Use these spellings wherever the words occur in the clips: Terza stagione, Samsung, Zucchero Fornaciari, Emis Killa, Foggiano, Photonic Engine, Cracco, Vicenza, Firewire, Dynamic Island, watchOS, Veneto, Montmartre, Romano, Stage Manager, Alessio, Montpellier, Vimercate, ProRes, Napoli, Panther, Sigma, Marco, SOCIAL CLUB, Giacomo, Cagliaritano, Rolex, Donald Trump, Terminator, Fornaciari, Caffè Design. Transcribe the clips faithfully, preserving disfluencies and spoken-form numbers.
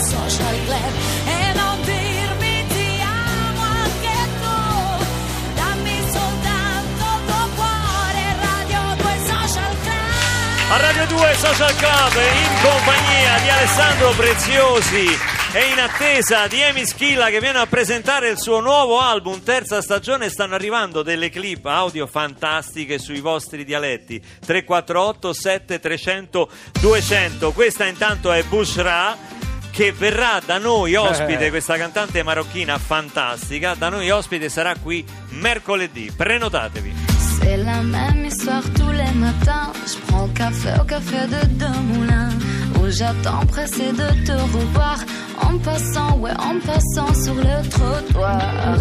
Social Club, e non dirmi ti amo anche tu, dammi soltanto tuo cuore. Radio due Social Club. A Radio due Social Club, in compagnia di Alessandro Preziosi e in attesa di Emis Killa, che viene a presentare il suo nuovo album Terza Stagione, stanno arrivando delle clip audio fantastiche sui vostri dialetti. Tre quattro otto sette tre zero zero due zero zero. Questa intanto è Bushra, che verrà da noi ospite, eh. Questa cantante marocchina fantastica, da noi ospite, sarà qui mercoledì, prenotatevi. C'est la même histoire tous les matins, je prends café au café de Deux Moulins, où j'attends pressé de te revoir, en passant, ouais, en passant sur le trottoir,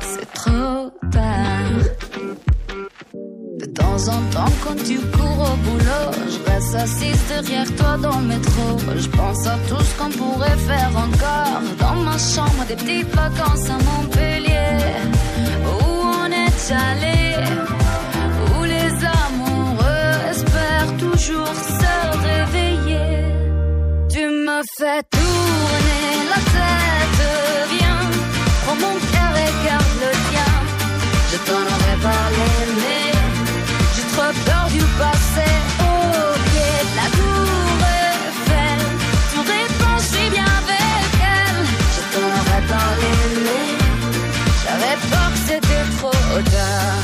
c'est trop tard. De temps en temps quand tu cours au boulot, je reste assise derrière toi dans le métro. Je pense à tout ce qu'on pourrait faire encore, dans ma chambre, des petites vacances à Montpellier, où on est allé, où les amoureux espèrent toujours se réveiller. Tu me fais tourner la tête, viens, prends mon cœur et garde le tien. Je t'en aurais parlé mais trop peur du passé, au pied de la Tour Eiffel, tout répond si bien avec elle. Je t'en aurais parlé mais j'avais peur que c'était trop tard,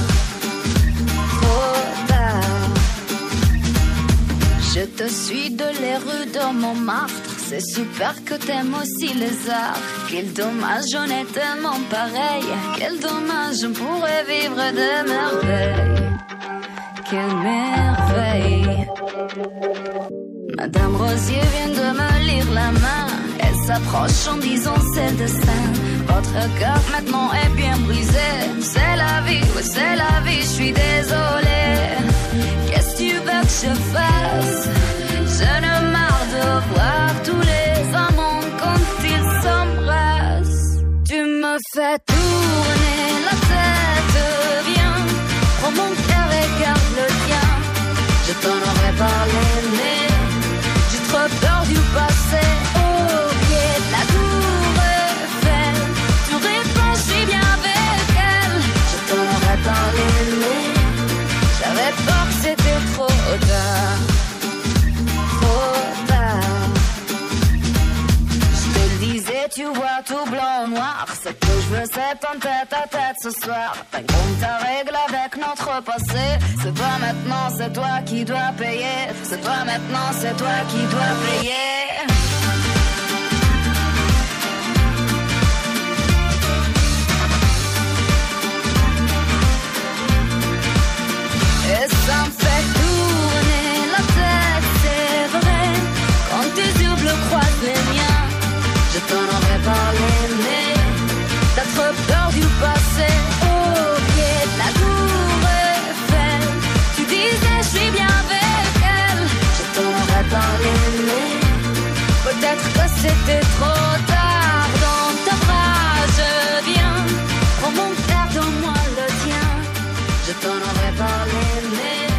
trop tard. Je te suis de les rues de Montmartre, c'est super que t'aimes aussi les arts. Quel dommage, on est tellement pareil, quel dommage, on pourrait vivre des merveilles. Quelle merveille. Madame Rosier vient de me lire la main, elle s'approche en disant c'est le destin. Votre cœur maintenant est bien brisé, c'est la vie, oui c'est la vie, je suis désolée. Qu'est-ce que tu veux que je fasse? Je ne marre de voir tous les amants quand ils s'embrassent. Tu me fais tourner la tête, viens, prends mon cœur et garde le tien. Je t'en aurais parlé mais j'ai trop peur du passé, au pied de la Tour Eiffel, tu réfléchis bien avec elle. Je t'en aurais parlé mais j'avais peur que c'était trop tard, trop tard. Je te disais tu vois tout blanc noir, ce que je veux c'est ton tête à tête ce soir. T'as compris ta règle avec notre passé, c'est toi maintenant, c'est toi qui dois payer, c'est toi maintenant, c'est toi qui dois payer. Et ça me fait tourner la tête, c'est vrai, quand tes yeux bleus croisent les miens. Je t'en aurais parlé mais t'as trop peur du passé, au pied de la Tour Eiffel, tu disais je suis bien avec elle. Je t'en aurais parlé mais peut-être que c'était trop tard. Dans tes bras je viens, prends mon cœur, donne-moi le tien. Je t'en aurais parlé mais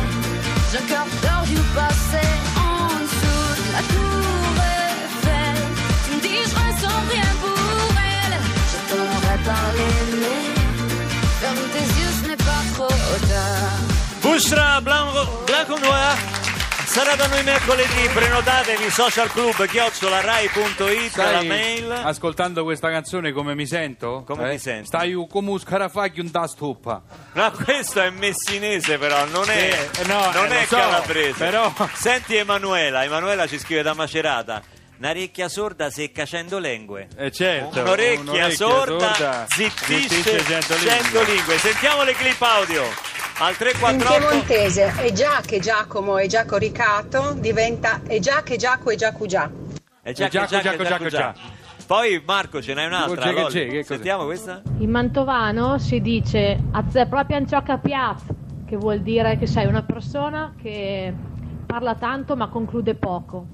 j'ai encore peur du passé, en dessous de la Tour Eiffel, tu me dis je ressens rien pour elle. Je t'en aurais parlé mais ferme tes yeux, ce n'est pas trop tard. Bushra, Blanco, Blanco Noir sarà da noi mercoledì, prenotatevi, Social Club chiocciola rai punto it, la mail. Ascoltando questa canzone come mi sento? Come eh? mi sento? Stai come un scarafagli un da stuppa. No, questo è messinese però, non è, sì, no, non eh, è so, calabrese. Però... Senti Emanuela, Emanuela ci scrive da Macerata. Un'orecchia sorda secca cento lingue. Eh certo. Un'orecchia, un'orecchia sorda, sorda zittisce cento lingue. lingue. Sentiamo le clip audio. Al tre quattro otto. In piemontese, e già che Giacomo e Giaco Ricato diventa e già che Giaco e Giacu già. È Giacomo, Giacomo, Giacomo, Giacomo, Giacomo. Poi Marco ce n'hai un'altra. Che c'è, che sentiamo questa? In mantovano si dice azze proprio ancioca piap, che vuol dire che sei una persona che parla tanto ma conclude poco.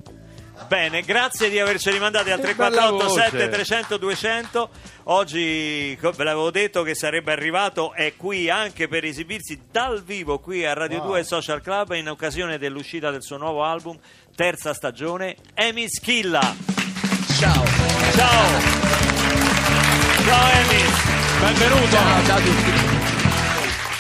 Bene, grazie di averceli mandati al tre quattro otto sette trecento duecento. Oggi ve l'avevo detto che sarebbe arrivato, è qui anche per esibirsi dal vivo qui a Radio wow. due Social Club in occasione dell'uscita del suo nuovo album Terza stagione, Emis Killa. Ciao. Ciao. Ciao Emis. Benvenuto. Ciao, ciao a tutti.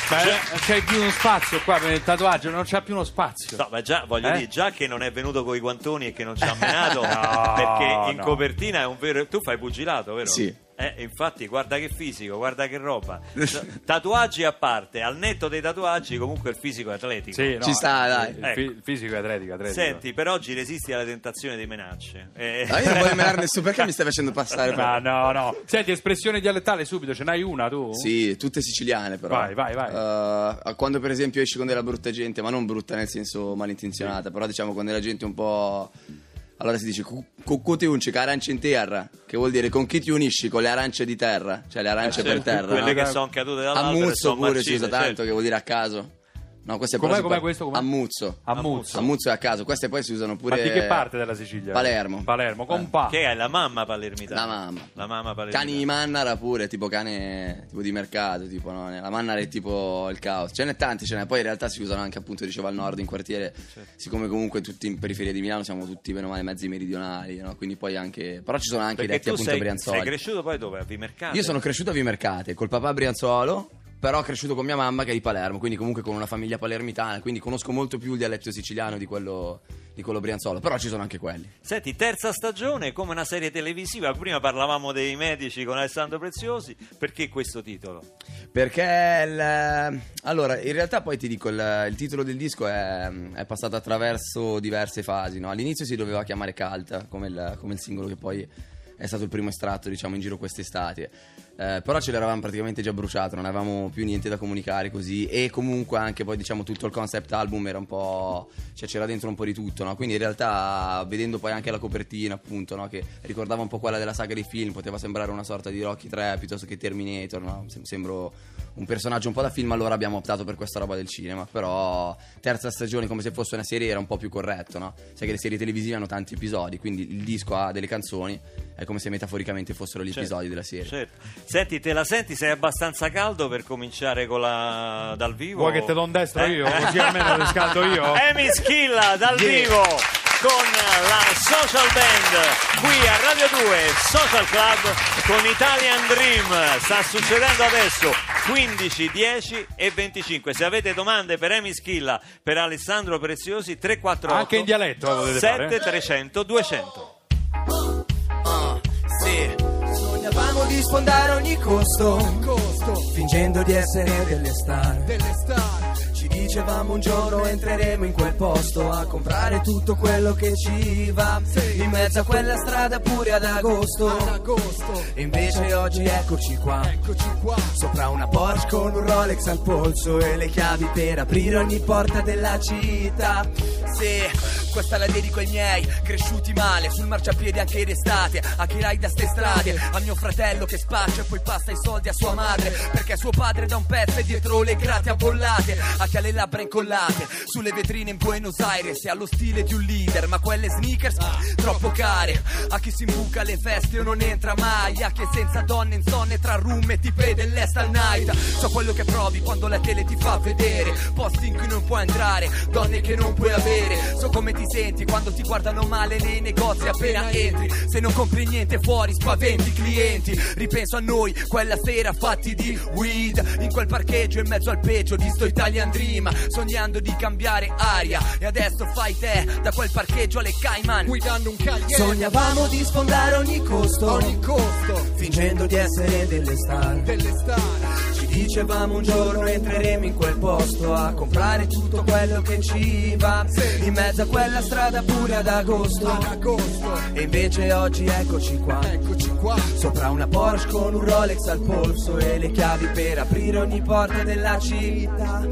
Beh, non c'è più uno spazio qua per il tatuaggio, non c'è più uno spazio. No, ma già voglio eh? dire, già che non è venuto con i guantoni e che non ci ha menato, no, perché in no. copertina è un vero. Tu fai pugilato, vero? Sì. Eh, infatti, guarda che fisico, guarda che roba. Tatuaggi a parte, al netto dei tatuaggi, comunque il fisico è atletico. Sì, no, ci sta, dai. Il, ecco. il fisico è atletico, atletico. Senti, per oggi resisti alla tentazione dei menacce. Eh. No, io non voglio menare nessuno, perché mi stai facendo passare? No, no, no. Senti, espressione dialettale subito, ce n'hai una tu? Sì, tutte siciliane però. Vai, vai, vai. Uh, quando per esempio esci con della brutta gente, ma non brutta nel senso malintenzionata, sì. però diciamo con della gente un po'... Allora si dice cuccuti unci che arance in terra, che vuol dire con chi ti unisci, con le arance di terra, cioè le arance eh, per terra. Quelle no? che sono cadute dall'albero. Ammuzzo pure si usa tanto, certo. che vuol dire a caso. No, queste poi si par- questo, ammuzzo. ammuzzo. Ammuzzo è a caso, queste poi si usano pure. Ma di che parte della Sicilia? Palermo. Palermo, compa. Che è la mamma palermitana. La mamma. La mamma palermitana. Cani di Mannara pure, tipo cane tipo di mercato, tipo no, la Mannara è tipo il caos. Ce n'è tanti, ce n'è. Poi in realtà si usano anche appunto dicevo al nord in quartiere, certo. siccome comunque tutti in periferia di Milano siamo tutti meno male mezzi meridionali, no? Quindi poi anche però ci sono anche perché i detti appunto Brianzolo. Sei cresciuto poi dove? A Vimercate? Io sono cresciuto a Vimercate col papà Brianzolo. Però ho cresciuto con mia mamma che è di Palermo, quindi comunque con una famiglia palermitana, quindi conosco molto più il dialetto siciliano di quello, di quello brianzolo, però ci sono anche quelli. Senti, terza stagione come una serie televisiva, prima parlavamo dei medici con Alessandro Preziosi, perché questo titolo? Perché, il, allora, in realtà poi ti dico, il, il titolo del disco è, è passato attraverso diverse fasi, no? All'inizio si doveva chiamare Calta, come il, come il singolo che poi... è stato il primo estratto diciamo in giro quest'estate, eh, però ce l'eravamo praticamente già bruciato, non avevamo più niente da comunicare così, e comunque anche poi diciamo tutto il concept album era un po', cioè c'era dentro un po' di tutto, no? Quindi in realtà vedendo poi anche la copertina appunto, no? Che ricordava un po' quella della saga dei film, poteva sembrare una sorta di Rocky tre piuttosto che Terminator, no? Sem- sembro un personaggio un po' da film, allora abbiamo optato per questa roba del cinema, però terza stagione come se fosse una serie era un po' più corretto, no? Sai che le serie televisive hanno tanti episodi, quindi il disco ha delle canzoni, è come se metaforicamente fossero gli certo, episodi della serie. Certo. Senti, te la senti? Sei abbastanza caldo per cominciare con la dal vivo? Vuoi che te do un destro eh? io? Così almeno riscaldo io. Emis Killa dal yeah. vivo con la Social Band qui a Radio due Social Club con Italian Dream. Sta succedendo adesso quindici, dieci e venticinque. Se avete domande per Emis Killa, per Alessandro Preziosi, tre quattro otto anche in dialetto sette trecento duecento. Sognavamo di sfondare ogni costo, costo, fingendo di essere delle star, delle star. Ci dicevamo un giorno entreremo in quel posto a comprare tutto quello che ci va, sì. In mezzo a quella strada pure ad agosto, ad agosto. E invece oggi eccoci qua. eccoci qua Sopra una Porsche con un Rolex al polso e le chiavi per aprire ogni porta della città. Sì, questa la dedico ai miei, cresciuti male, sul marciapiede anche d'estate, a chi raida ste strade, a mio fratello che spaccia e poi passa i soldi a sua madre, perché suo padre da un pezzo è dietro le grate a bollate, a chi ha le labbra incollate, sulle vetrine in Buenos Aires, e allo stile di un leader, ma quelle sneakers troppo care, a chi si imbuca alle feste o non entra mai, a chi è senza donne insonne tra room e tipe dell'est al night, so quello che provi quando la tele ti fa vedere, posti in cui non puoi entrare, donne che non puoi avere, so come ti senti quando ti guardano male nei negozi appena entri, se non compri niente fuori spaventi i clienti, ripenso a noi quella sera fatti di weed in quel parcheggio in mezzo al peggio di sto Italian Dream, sognando di cambiare aria, e adesso fai te da quel parcheggio alle Cayman guidando un Cayenne. Sognavamo di sfondare ogni costo, ogni costo, fingendo di essere delle star, delle star. Dicevamo un giorno entreremo in quel posto a comprare tutto quello che ci va, sì. In mezzo a quella strada pure ad agosto, ad agosto. E invece oggi eccoci qua. eccoci qua Sopra una Porsche con un Rolex al polso e le chiavi per aprire ogni porta della città.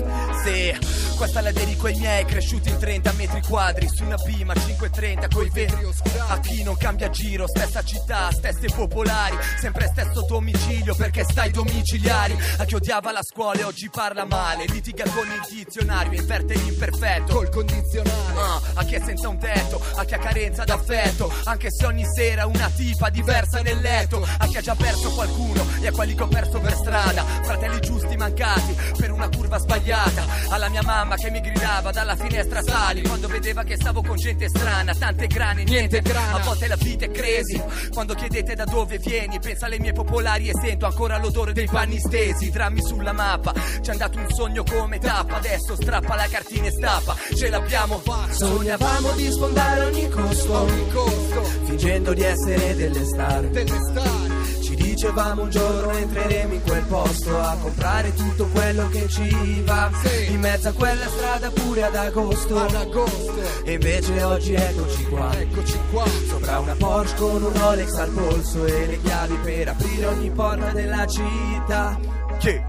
Sì, questa la dedico ai miei cresciuti in trenta metri quadri su una Pima cinque e trenta coi vetri oscurati. A chi non cambia giro, stessa città, stesse popolari, sempre stesso domicilio perché stai domiciliari. A chi odiava la scuola e oggi parla male, litiga con il dizionario, inverte l'imperfetto col condizionale. uh, A chi è senza un tetto, a chi ha carenza d'affetto, anche se ogni sera una tipa diversa nel letto. A chi ha già perso qualcuno e a quelli che ho perso per strada, fratelli giusti mancati per una curva sbagliata. Alla mia mamma che mi gridava dalla finestra sali quando vedeva che stavo con gente strana, tante grane, niente grana. A volte la vita è crazy, quando chiedete da dove vieni pensa alle mie popolari e sento ancora l'odore dei panni stesi. Drammi sulla mappa, c'è andato un sogno come tappa, adesso strappa la cartina e stappa, ce l'abbiamo fatta. Sognavamo di sfondare ogni costo, ogni costo, fingendo di essere delle star, delle star. Ci dicevamo un giorno entreremo in quel posto a comprare tutto quello che ci va, sì. In mezzo a quella strada pure ad agosto, ad agosto. E invece oggi eccoci qua, eccoci qua. Sopra una Porsche con un Rolex al polso e le chiavi per aprire ogni porta della città. Yeah!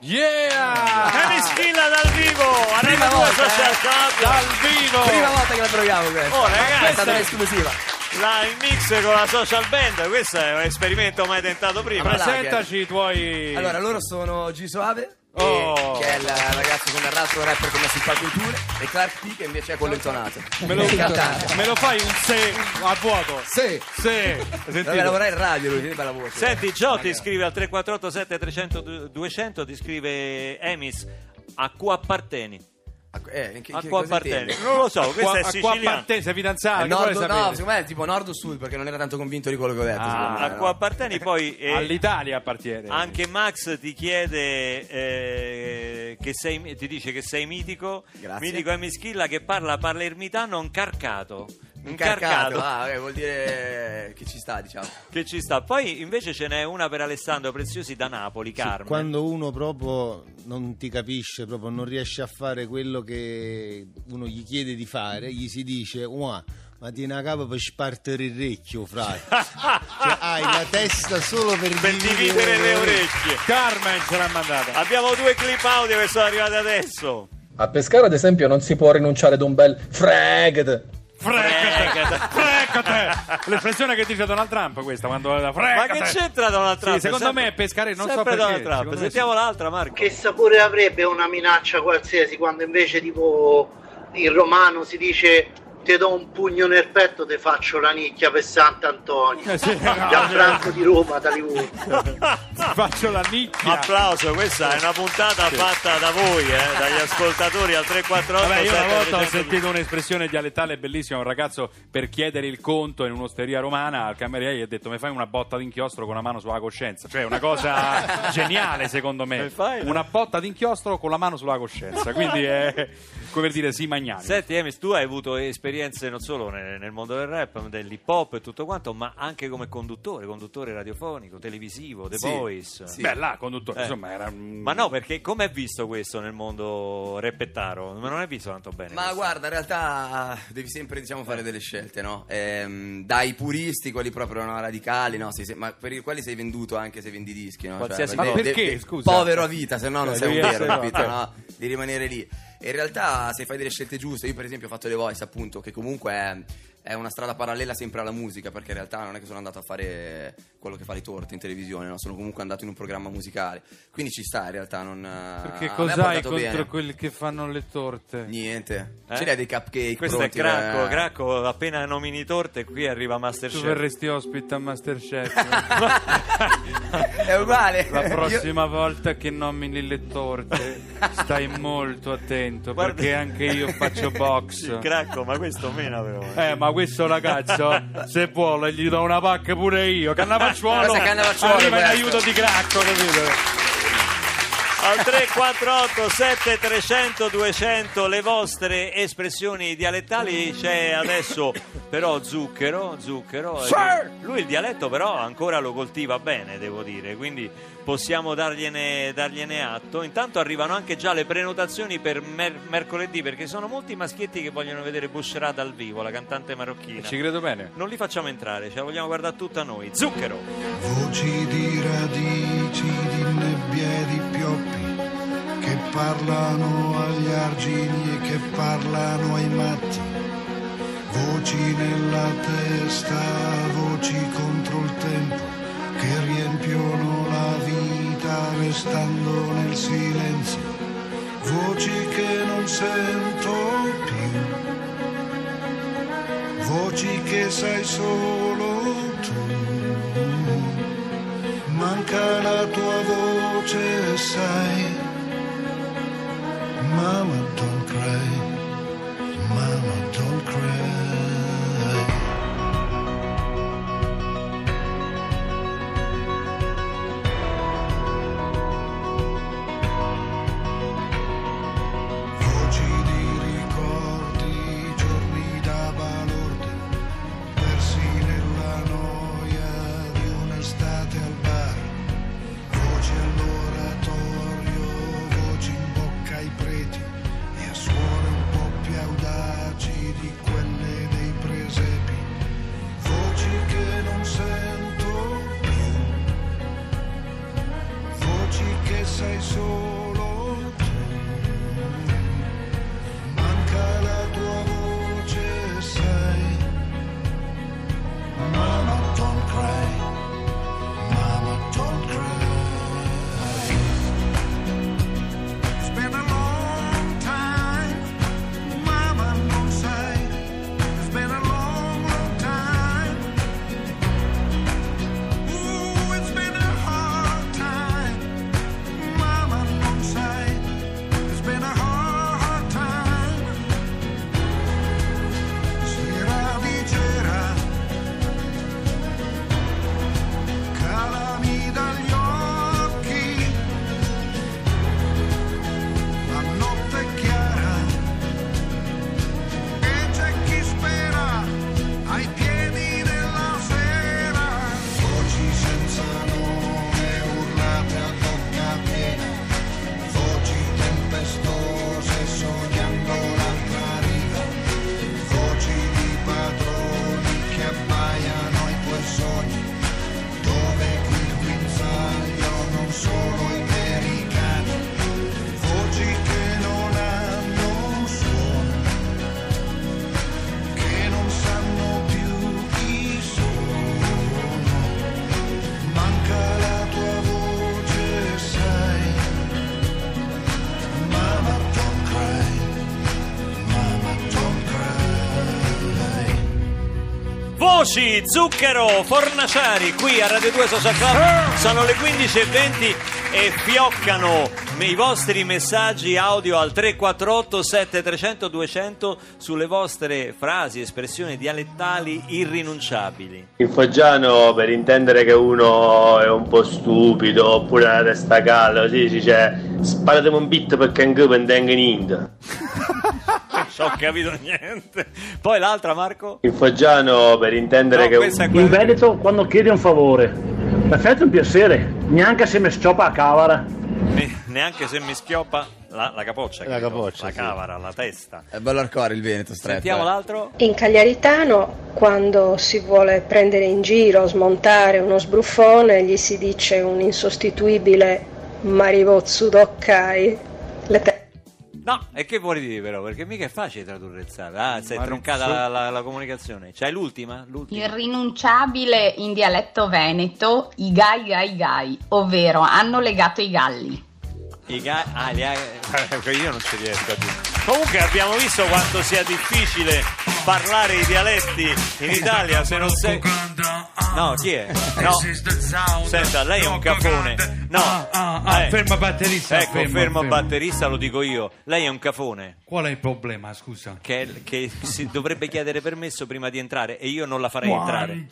Yeah! Emis Killa dal vivo! Prima volta, social club, eh? Dal vivo! Prima volta che la proviamo questa! Oh ragazzi! È stata un'esclusiva! La in mix con la social band, questo è un esperimento mai tentato prima! Presentaci i tuoi... Allora, loro sono G Soave, oh. che è il ragazzo con il razzo rapper che ha messo in palculture, e Clark P che invece è quello intonato. Me lo, me lo fai un se a vuoto? Se se deve lavorare in radio lui, tieni bella voce. Senti, Gio ti scrive al tre quattro otto sette trecento duecento, ti scrive Emis, a cui apparteni? Eh, che, a qua appartiene? Non lo so, questo qua, è siciliano. Sei fidanzato? Nord, no, secondo me è tipo nord o sud, perché non era tanto convinto di quello che ho detto. Ah, a qua no. Appartieni poi eh, all'Italia appartiene. Anche Max ti chiede eh, che sei, ti dice che sei mitico. Grazie. Mitico Emis Killa che parla palermitano un carcato. Incarcato, ah, okay, vuol dire che ci sta, diciamo. Che ci sta. Poi invece ce n'è una per Alessandro Preziosi da Napoli, Carmen. Sì, quando uno proprio non ti capisce, proprio non riesce a fare quello che uno gli chiede di fare, gli si dice "Uah, ma ti una capa per spartere il orecchio, frate". Cioè, hai la testa solo per, per dividere le orecchie. Carmen ce l'ha mandata. Abbiamo due clip audio che sono arrivate adesso. A Pescara, ad esempio, non si può rinunciare ad un bel fregate. Freccate, freccate. L'espressione che dice Donald Trump, questa, quando la freccate. Ma che c'entra Donald Trump? Sì, secondo sempre, me è pescare, non so perché. Sentiamo sì. L'altra, Marco. Che sapore avrebbe una minaccia qualsiasi quando invece tipo in romano si dice "te do un pugno nel petto, te faccio la nicchia per Sant'Antonio". Eh sì, Gianfranco di Roma, da Livorno. Faccio la nicchia. Applauso, questa è una puntata sì. fatta da voi, eh, dagli ascoltatori al tre quattro otto. Vabbè, io una volta ho sentito un'espressione dialettale bellissima, un ragazzo per chiedere il conto in un'osteria romana al cameriere gli ha detto "mi fai una botta d'inchiostro con la mano sulla coscienza". Cioè una cosa geniale secondo me. Una botta d'inchiostro con la mano sulla coscienza, quindi è come per dire sì magnani. Senti Emis, tu hai avuto esperienza non solo nel, nel mondo del rap, dell'hip hop e tutto quanto, ma anche come conduttore, conduttore radiofonico, televisivo, The Voice. Sì, sì. Beh, là, conduttore, eh. insomma, era... Ma no, perché come è visto questo nel mondo rappettaro? Ma non è visto tanto bene. Ma questo. Guarda, in realtà devi sempre, diciamo, fare delle scelte, no? Ehm, dai puristi, quelli proprio no, radicali, no? Sei, ma per i quali sei venduto anche se vendi dischi, no? Qualsiasi... Cioè, ma perché, de, de, scusa? Povero a vita, se no non eh, sei un vero, capito, no? Di rimanere lì. In realtà se fai delle scelte giuste, io per esempio ho fatto The Voice appunto, che comunque è, è una strada parallela sempre alla musica, perché in realtà non è che sono andato a fare quello che fa le torte in televisione, no? Sono comunque andato in un programma musicale, quindi ci sta in realtà. Non perché cos'hai contro bene. Quelli che fanno le torte? Niente, eh? Ce l'hai dei cupcake. Questo pronti, è Cracco, eh? Cracco appena nomini torte qui arriva Masterchef. Tu verresti ospite a Masterchef? È uguale. La prossima io... volta che nomini le torte stai molto attento. Guarda... Perché anche io faccio box. Cracco, ma questo meno però. Eh, ma questo ragazzo, se vuole gli do una pacca pure io. Cannavacciuolo, arriva in aiuto di Cracco, capito? al tre quattro otto sette trecento duecento le vostre espressioni dialettali. C'è adesso però Zucchero, Zucchero sì. Lui il dialetto però ancora lo coltiva bene, devo dire, quindi possiamo dargliene, dargliene atto. Intanto arrivano anche già le prenotazioni per mer- mercoledì, perché sono molti maschietti che vogliono vedere Bushra dal vivo, la cantante marocchina. Ci credo bene. Non li facciamo entrare, ce la vogliamo guardare tutta noi. Zucchero. Voci di radici, di nebbie e di pioppi, che parlano agli argini e che parlano ai matti. Voci nella testa, voci contro il tempo, che riempiono la vita restando nel silenzio. Voci che non sento più, voci che sai solo tu. Manca la tua voce, sai. Mama don't cry, mama don't cry. Zucchero, Fornaciari qui a Radio due Social Club. Sono le quindici e venti e fioccano i vostri messaggi audio al tre quattro otto sette trecento duecento sulle vostre frasi, espressioni dialettali irrinunciabili. In foggiano, per intendere che uno è un po' stupido oppure ha la testa calda, così si dice sparatemi un bit perché anche pendenga in India. Non ho capito niente. Poi l'altra, Marco? Il foggiano, per intendere, no, che un... in Veneto quando chiedi un favore, ma fate un piacere, neanche se mi schioppa la cavara. Mi... neanche se mi schioppa la, la capoccia, la, capoccia, la sì. Cavara, la testa. È bello al cuore il Veneto stretto. Sentiamo eh. l'altro? In cagliaritano, quando si vuole prendere in giro, smontare uno sbruffone, gli si dice un insostituibile marivozzu d'occai. Le te- No, e che vuol dire però? Perché mica è facile tradurre il sale. Ah, si è troncata la, la, la comunicazione. C'hai l'ultima? l'ultima? Irrinunciabile in dialetto veneto, i gai gai gai, ovvero hanno legato i galli. I gai... Ah, li ha... io non ci riesco a dire. Comunque abbiamo visto quanto sia difficile... parlare i dialetti in Italia se non sei... No, chi è? No. Senta, lei è un cafone. No. Eh. Ferma batterista. Ecco, fermo, fermo batterista, lo dico io. Lei è un cafone. Qual è il problema, scusa? Che, che si dovrebbe chiedere permesso prima di entrare e io non la farei entrare.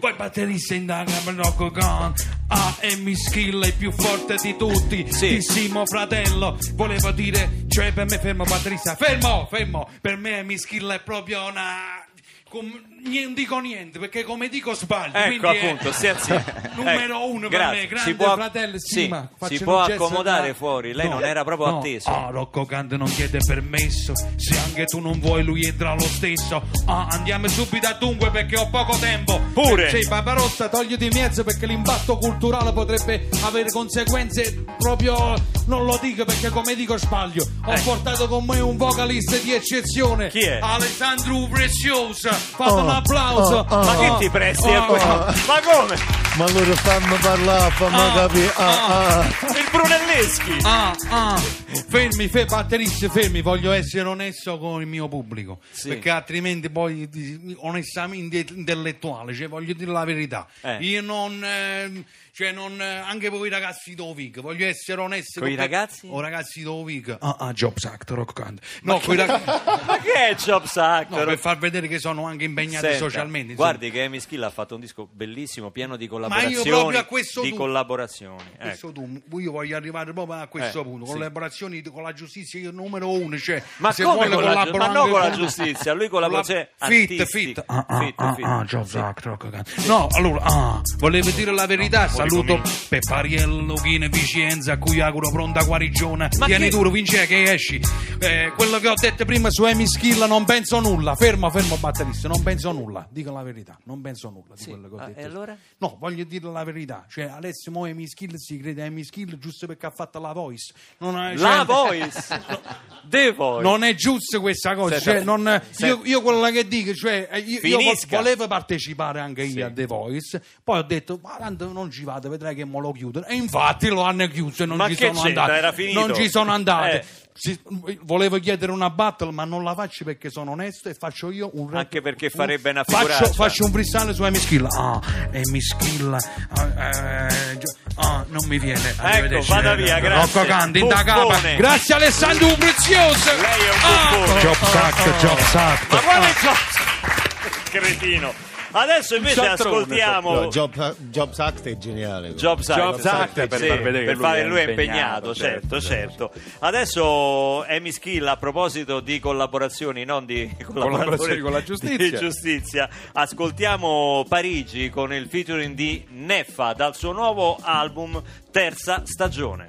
Poi batterista in Dagabanocogan. Ah, Emis Killa è più forte di tutti. Sì. Simo fratello. Volevo dire, cioè per me fermo batterista. Fermo, fermo. Per me Emis Killa è proprio una... Com- non dico niente perché come dico sbaglio, ecco appunto è... sia, sia. numero ecco, uno per grazie. Me grande si può... fratello Sigma sì, si può accomodare da... fuori lei no, non era proprio no. atteso ah Rocco Cante non chiede permesso se anche tu non vuoi lui entra lo stesso ah andiamo subito a dunque perché ho poco tempo pure sì Paparossa togli di mezzo perché l'impatto culturale potrebbe avere conseguenze proprio non lo dico perché come dico sbaglio ho eh. portato con me un vocalista di eccezione chi è? Alessandro Preziosi fatto oh. un applauso oh, oh, ma che ti presti oh, a questo oh, ma come ma loro fanno parlare fanno ah, capire ah, ah. il Brunelleschi ah, ah. fermi fe, batteristi fermi voglio essere onesto con il mio pubblico sì. perché altrimenti poi onestamente intellettuale cioè voglio dire la verità eh. io non eh, cioè non eh, anche voi ragazzi d'Ovic voglio essere onesto con i ragazzi o ragazzi d'Ovic ah ah Jobs Act Rock no con i ragazzi ma che è Jobs Act no, per far vedere che sono anche impegnati Senta, socialmente guardi insomma. Che Emis Killa ha fatto un disco bellissimo pieno di collaborazioni ma io proprio a questo di tu, collaborazioni a questo ecco. tu, io voglio arrivare proprio a questo eh, punto sì. collaborazioni con la giustizia io numero uno cioè ma se come con la, ma non con la giustizia lui collabora cioè, fit fit ah ah fit, ah, fit. ah, ah Jobs sì. Act no allora ah, volevo dire la verità no, saluto Peppariello Chine Vicenza a cui auguro pronta guarigione tieni duro vince che esci eh, quello che ho detto prima su Emis Killa non penso nulla fermo fermo batterista non penso nulla, dico la verità, non penso nulla sì. di quello che ho ah, detto. E allora? No, voglio dire la verità, cioè Alessio mo Emis Killa si crede a Emis Killa giusto perché ha fatto la voice. Non è, cioè, la voice? No, The Voice. Non è giusto questa cosa, Senta, cioè, non, io, io quello che dico, cioè io, io volevo partecipare anche sì. io a The Voice, poi ho detto ma tanto non ci vado, vedrai che mo lo chiudono e infatti lo hanno chiuso e non ma ci sono c'era? andati. Era finito. Non ci sono andati. Eh. Si, volevo chiedere una battle ma non la faccio perché sono onesto e faccio io un rap, anche perché farebbe una figuraccia faccio, faccio un freestyle su Emis Killa ah Emis Killa ah, eh, ah, non mi viene ecco vada via grazie Candy, grazie Alessandro Preziosi lei è un buffone ah, job sack oh, oh. job sack ma quale ah. job sack cretino adesso invece ascoltiamo no, Job, Jobs Act è geniale Jobs Act, Jobs Act per, sì, far vedere per fare che lui è impegnato, impegnato certo certo, certo. adesso Emis Killa a proposito di collaborazioni non di collaborazioni con la giustizia. Di giustizia ascoltiamo Parigi con il featuring di Neffa dal suo nuovo album Terza Stagione.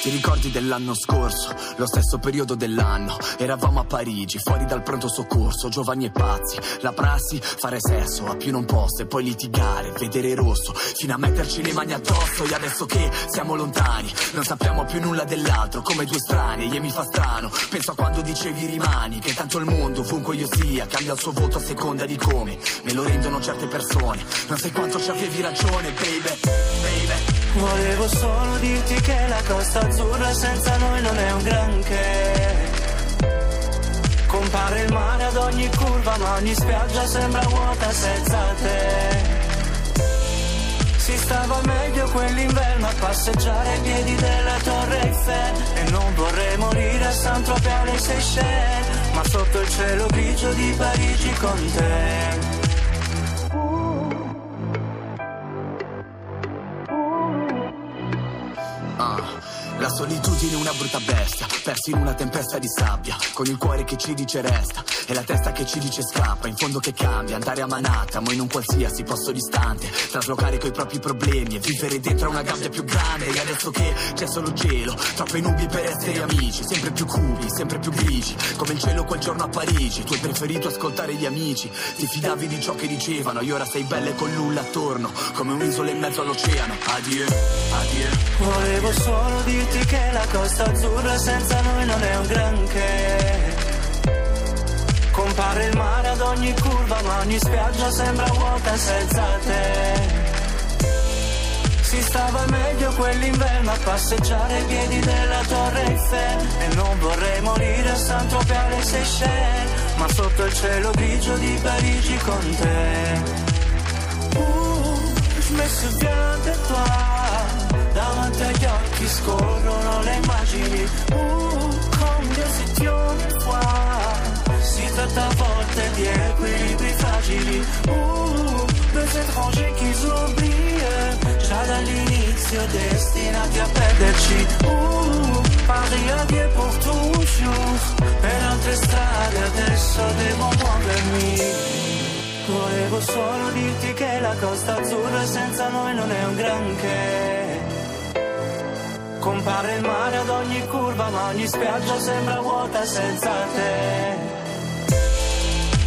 Ti ricordi dell'anno scorso, lo stesso periodo dell'anno, eravamo a Parigi, fuori dal pronto soccorso, giovani e pazzi, la prassi, fare sesso, a più non posso e poi litigare, vedere rosso, fino a metterci le mani addosso e adesso che siamo lontani, non sappiamo più nulla dell'altro, come due strani, e mi fa strano, penso a quando dicevi rimani, che tanto il mondo, ovunque io sia, cambia il suo voto a seconda di come me lo rendono certe persone, non sai quanto ci avevi ragione, baby, baby. Volevo solo dirti che la Costa Azzurra senza noi non è un granché. Compare il mare ad ogni curva, ma ogni spiaggia sembra vuota senza te. Si stava meglio quell'inverno a passeggiare ai piedi della Torre Eiffel. E non vorrei morire a Saint-Tropez o alle Seychelles, ma sotto il cielo grigio di Parigi con te. La solitudine è una brutta bestia, persi in una tempesta di sabbia, con il cuore che ci dice resta e la testa che ci dice scappa, in fondo che cambia, andare a manata, ma in un qualsiasi posto distante, traslocare coi propri problemi e vivere dentro una gabbia più grande, e adesso che c'è solo cielo, troppe nubi per essere amici, sempre più cubi, sempre più grigi, come il cielo quel giorno a Parigi, tu hai preferito ascoltare gli amici, ti fidavi di ciò che dicevano e ora sei bella e con nulla attorno, come un'isola in mezzo all'oceano, addio, addio. Volevo solo dirti che la Costa Azzurra senza noi non è un granché. Compare il mare ad ogni curva, ma ogni spiaggia sembra vuota senza te. Si stava meglio quell'inverno a passeggiare ai piedi della Torre Eiffel. E non vorrei morire a Saint-Tropez alle Seychelles, ma sotto il cielo grigio di Parigi con te. Uh, je me souviens de toi. Davanti agli occhi scorrono le immagini. Uh, come des étions fois. Si tratta a volte di equilibri fragili. Uh, deux étrangers qu'ils oublient. Già dall'inizio destinati a perderci. Uh, Paris avait pour toujours. Per altre strade adesso devo muovermi. Volevo solo dirti che la Costa Azzurra senza noi non è un granché. Compare il mare ad ogni curva, ma ogni spiaggia sembra vuota senza te.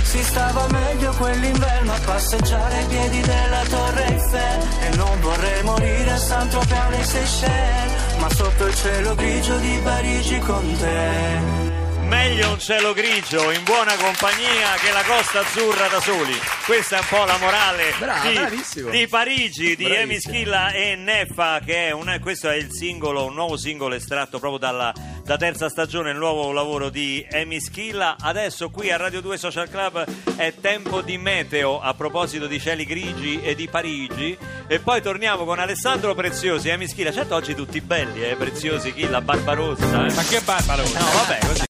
Si stava meglio quell'inverno a passeggiare ai piedi della Torre Eiffel. E non vorrei morire a Saint-Tropez alle Seychelles, ma sotto il cielo grigio di Parigi con te. Meglio un cielo grigio in buona compagnia che la Costa Azzurra da soli. Questa è un po' la morale Bra- di, di Parigi, di Emis Killa e Neffa, che è una, questo è il singolo, un nuovo singolo estratto proprio dalla da terza stagione, il nuovo lavoro di Emis Killa. Adesso qui a Radio due Social Club è tempo di meteo a proposito di cieli grigi e di Parigi, e poi torniamo con Alessandro Preziosi e Emis Killa. Certo, oggi tutti belli, eh? Preziosi, Killa, Barbarossa, eh? Ma che Barbarossa? No, vabbè, così.